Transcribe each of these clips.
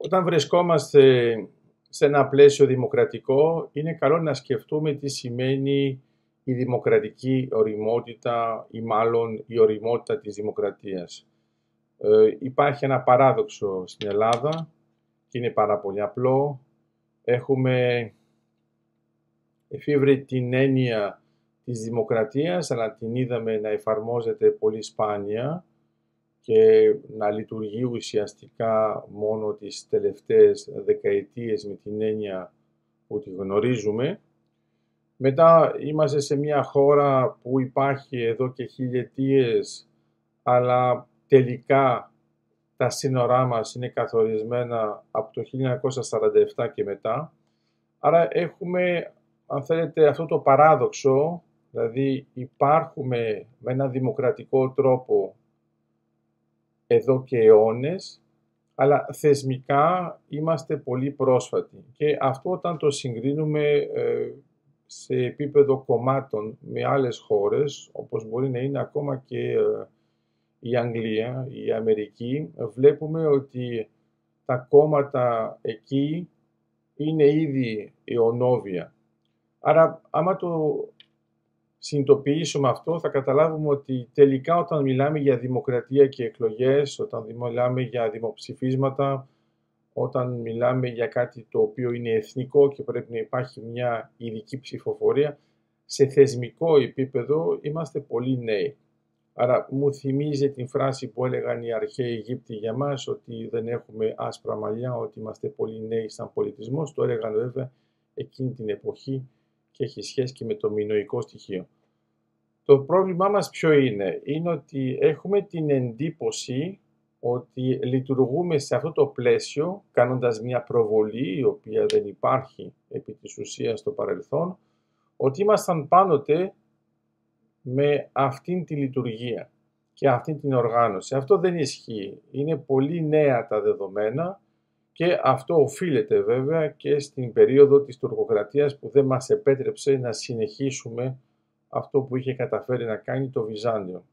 Όταν βρισκόμαστε σε ένα πλαίσιο δημοκρατικό, είναι καλό να σκεφτούμε τι σημαίνει η δημοκρατική οριμότητα ή μάλλον η οριμότητα της δημοκρατίας. Υπάρχει ένα παράδοξο στην Ελλάδα και είναι πάρα πολύ απλό. Έχουμε εφεύρει την έννοια της δημοκρατίας, αλλά την είδαμε να εφαρμόζεται πολύ σπάνια και να λειτουργεί ουσιαστικά μόνο τις τελευταίες δεκαετίες με την έννοια που τη γνωρίζουμε. Μετά είμαστε σε μια χώρα που υπάρχει εδώ και χιλιετίες, αλλά τελικά τα σύνορά μας είναι καθορισμένα από το 1947 και μετά. Άρα έχουμε, αν θέλετε, αυτό το παράδοξο, δηλαδή υπάρχουμε με ένα δημοκρατικό τρόπο εδώ και αιώνες, αλλά θεσμικά είμαστε πολύ πρόσφατοι. Και αυτό όταν το συγκρίνουμε σε επίπεδο κομμάτων με άλλες χώρες, όπως μπορεί να είναι ακόμα και η Αγγλία, η Αμερική, βλέπουμε ότι τα κόμματα εκεί είναι ήδη αιωνόβια. Άρα, άμα το συνειδητοποιήσουμε αυτό, θα καταλάβουμε ότι τελικά όταν μιλάμε για δημοκρατία και εκλογές, όταν μιλάμε για δημοψηφίσματα, όταν μιλάμε για κάτι το οποίο είναι εθνικό και πρέπει να υπάρχει μια ειδική ψηφοφορία, σε θεσμικό επίπεδο είμαστε πολύ νέοι. Άρα μου θυμίζει την φράση που έλεγαν οι αρχαίοι Αιγύπτιοι για μας, ότι δεν έχουμε άσπρα μαλλιά, ότι είμαστε πολύ νέοι σαν πολιτισμός. Το έλεγαν βέβαια εκείνη την εποχή και έχει σχέση και με το μινωικό στοιχείο. Το πρόβλημά μας ποιο είναι? Είναι ότι έχουμε την εντύπωση ότι λειτουργούμε σε αυτό το πλαίσιο, κάνοντας μια προβολή η οποία δεν υπάρχει επί της ουσίας στο παρελθόν, ότι ήμασταν πάντοτε με αυτήν τη λειτουργία και αυτήν την οργάνωση. Αυτό δεν ισχύει. Είναι πολύ νέα τα δεδομένα και αυτό οφείλεται βέβαια και στην περίοδο της τουρκοκρατίας που δεν μας επέτρεψε να συνεχίσουμε αυτό που είχε καταφέρει να κάνει το Βυζάντιο.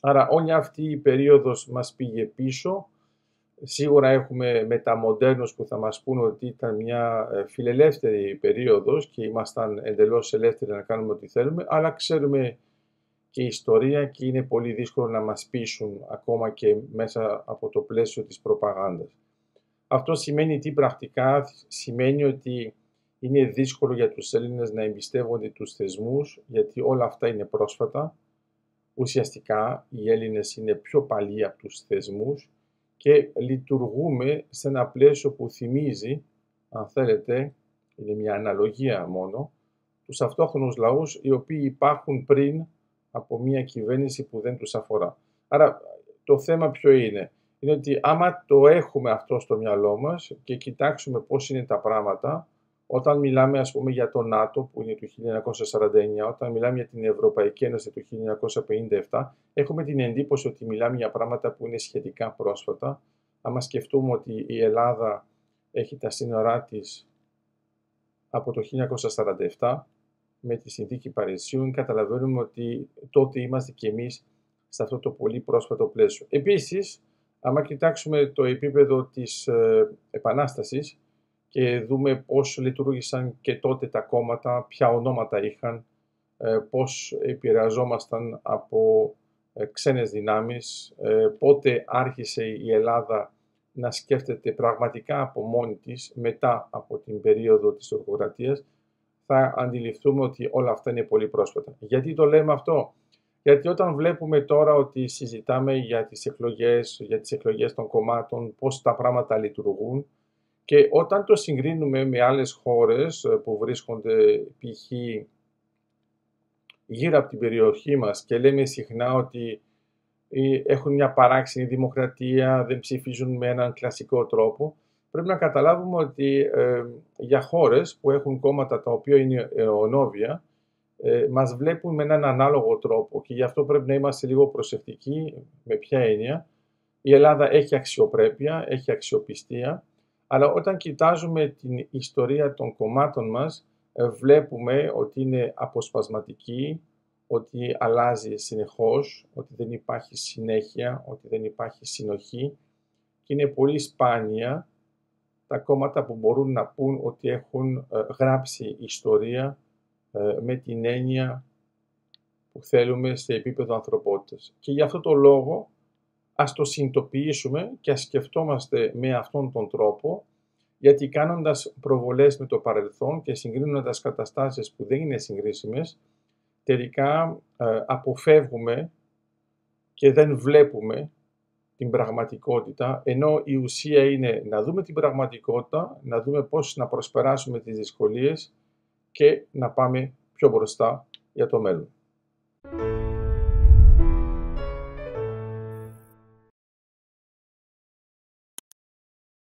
Άρα όλη αυτή η περίοδος μας πήγε πίσω. Σίγουρα έχουμε μεταμοντέρνους που θα μας πούν ότι ήταν μια φιλελεύθερη περίοδος και ήμασταν εντελώς ελεύθεροι να κάνουμε ό,τι θέλουμε, αλλά ξέρουμε και η ιστορία και είναι πολύ δύσκολο να μας πείσουν ακόμα και μέσα από το πλαίσιο της προπαγάνδας. Αυτό σημαίνει τι πρακτικά? Σημαίνει ότι είναι δύσκολο για τους Έλληνες να εμπιστεύονται τους θεσμούς, γιατί όλα αυτά είναι πρόσφατα. Ουσιαστικά οι Έλληνες είναι πιο παλιοί από τους θεσμούς και λειτουργούμε σε ένα πλαίσιο που θυμίζει, αν θέλετε, είναι μια αναλογία μόνο, τους αυτόχθονους λαούς οι οποίοι υπάρχουν πριν από μια κυβέρνηση που δεν τους αφορά. Άρα το θέμα ποιο είναι? Είναι ότι άμα το έχουμε αυτό στο μυαλό μας και κοιτάξουμε πώς είναι τα πράγματα, όταν μιλάμε ας πούμε για το ΝΑΤΟ που είναι του 1949, όταν μιλάμε για την Ευρωπαϊκή Ένωση του 1957, έχουμε την εντύπωση ότι μιλάμε για πράγματα που είναι σχετικά πρόσφατα. Άμα σκεφτούμε ότι η Ελλάδα έχει τα σύνορά της από το 1947 με τη συνθήκη Παρισίων, καταλαβαίνουμε ότι τότε είμαστε κι εμείς σε αυτό το πολύ πρόσφατο πλαίσιο. Επίσης, άμα κοιτάξουμε το επίπεδο της Επανάστασης, και δούμε πώς λειτουργήσαν και τότε τα κόμματα, ποια ονόματα είχαν, πώς επηρεαζόμασταν από ξένες δυνάμεις, πότε άρχισε η Ελλάδα να σκέφτεται πραγματικά από μόνη της μετά από την περίοδο της τουρκοκρατίας, θα αντιληφθούμε ότι όλα αυτά είναι πολύ πρόσφατα. Γιατί το λέμε αυτό? Γιατί όταν βλέπουμε τώρα ότι συζητάμε για τις εκλογές, των κομμάτων, πώς τα πράγματα λειτουργούν, και όταν το συγκρίνουμε με άλλες χώρες που βρίσκονται π.χ. γύρω από την περιοχή μας και λέμε συχνά ότι έχουν μια παράξενη δημοκρατία, δεν ψηφίζουν με έναν κλασικό τρόπο, πρέπει να καταλάβουμε ότι για χώρες που έχουν κόμματα τα οποία είναι αιωνόβια, μας βλέπουν με έναν ανάλογο τρόπο και γι' αυτό πρέπει να είμαστε λίγο προσεκτικοί. Με ποια έννοια? Η Ελλάδα έχει αξιοπρέπεια, έχει αξιοπιστία, αλλά όταν κοιτάζουμε την ιστορία των κομμάτων μας, βλέπουμε ότι είναι αποσπασματική, ότι αλλάζει συνεχώς, ότι δεν υπάρχει συνέχεια, ότι δεν υπάρχει συνοχή και είναι πολύ σπάνια τα κόμματα που μπορούν να πούν ότι έχουν γράψει ιστορία με την έννοια που θέλουμε σε επίπεδο ανθρωπότητας. Και για αυτό το λόγο ας το συνειδητοποιήσουμε και ας σκεφτόμαστε με αυτόν τον τρόπο, γιατί κάνοντας προβολές με το παρελθόν και συγκρίνοντας καταστάσεις που δεν είναι συγκρίσιμες, τελικά αποφεύγουμε και δεν βλέπουμε την πραγματικότητα, ενώ η ουσία είναι να δούμε την πραγματικότητα, να δούμε πώς να προσπεράσουμε τις δυσκολίες και να πάμε πιο μπροστά για το μέλλον.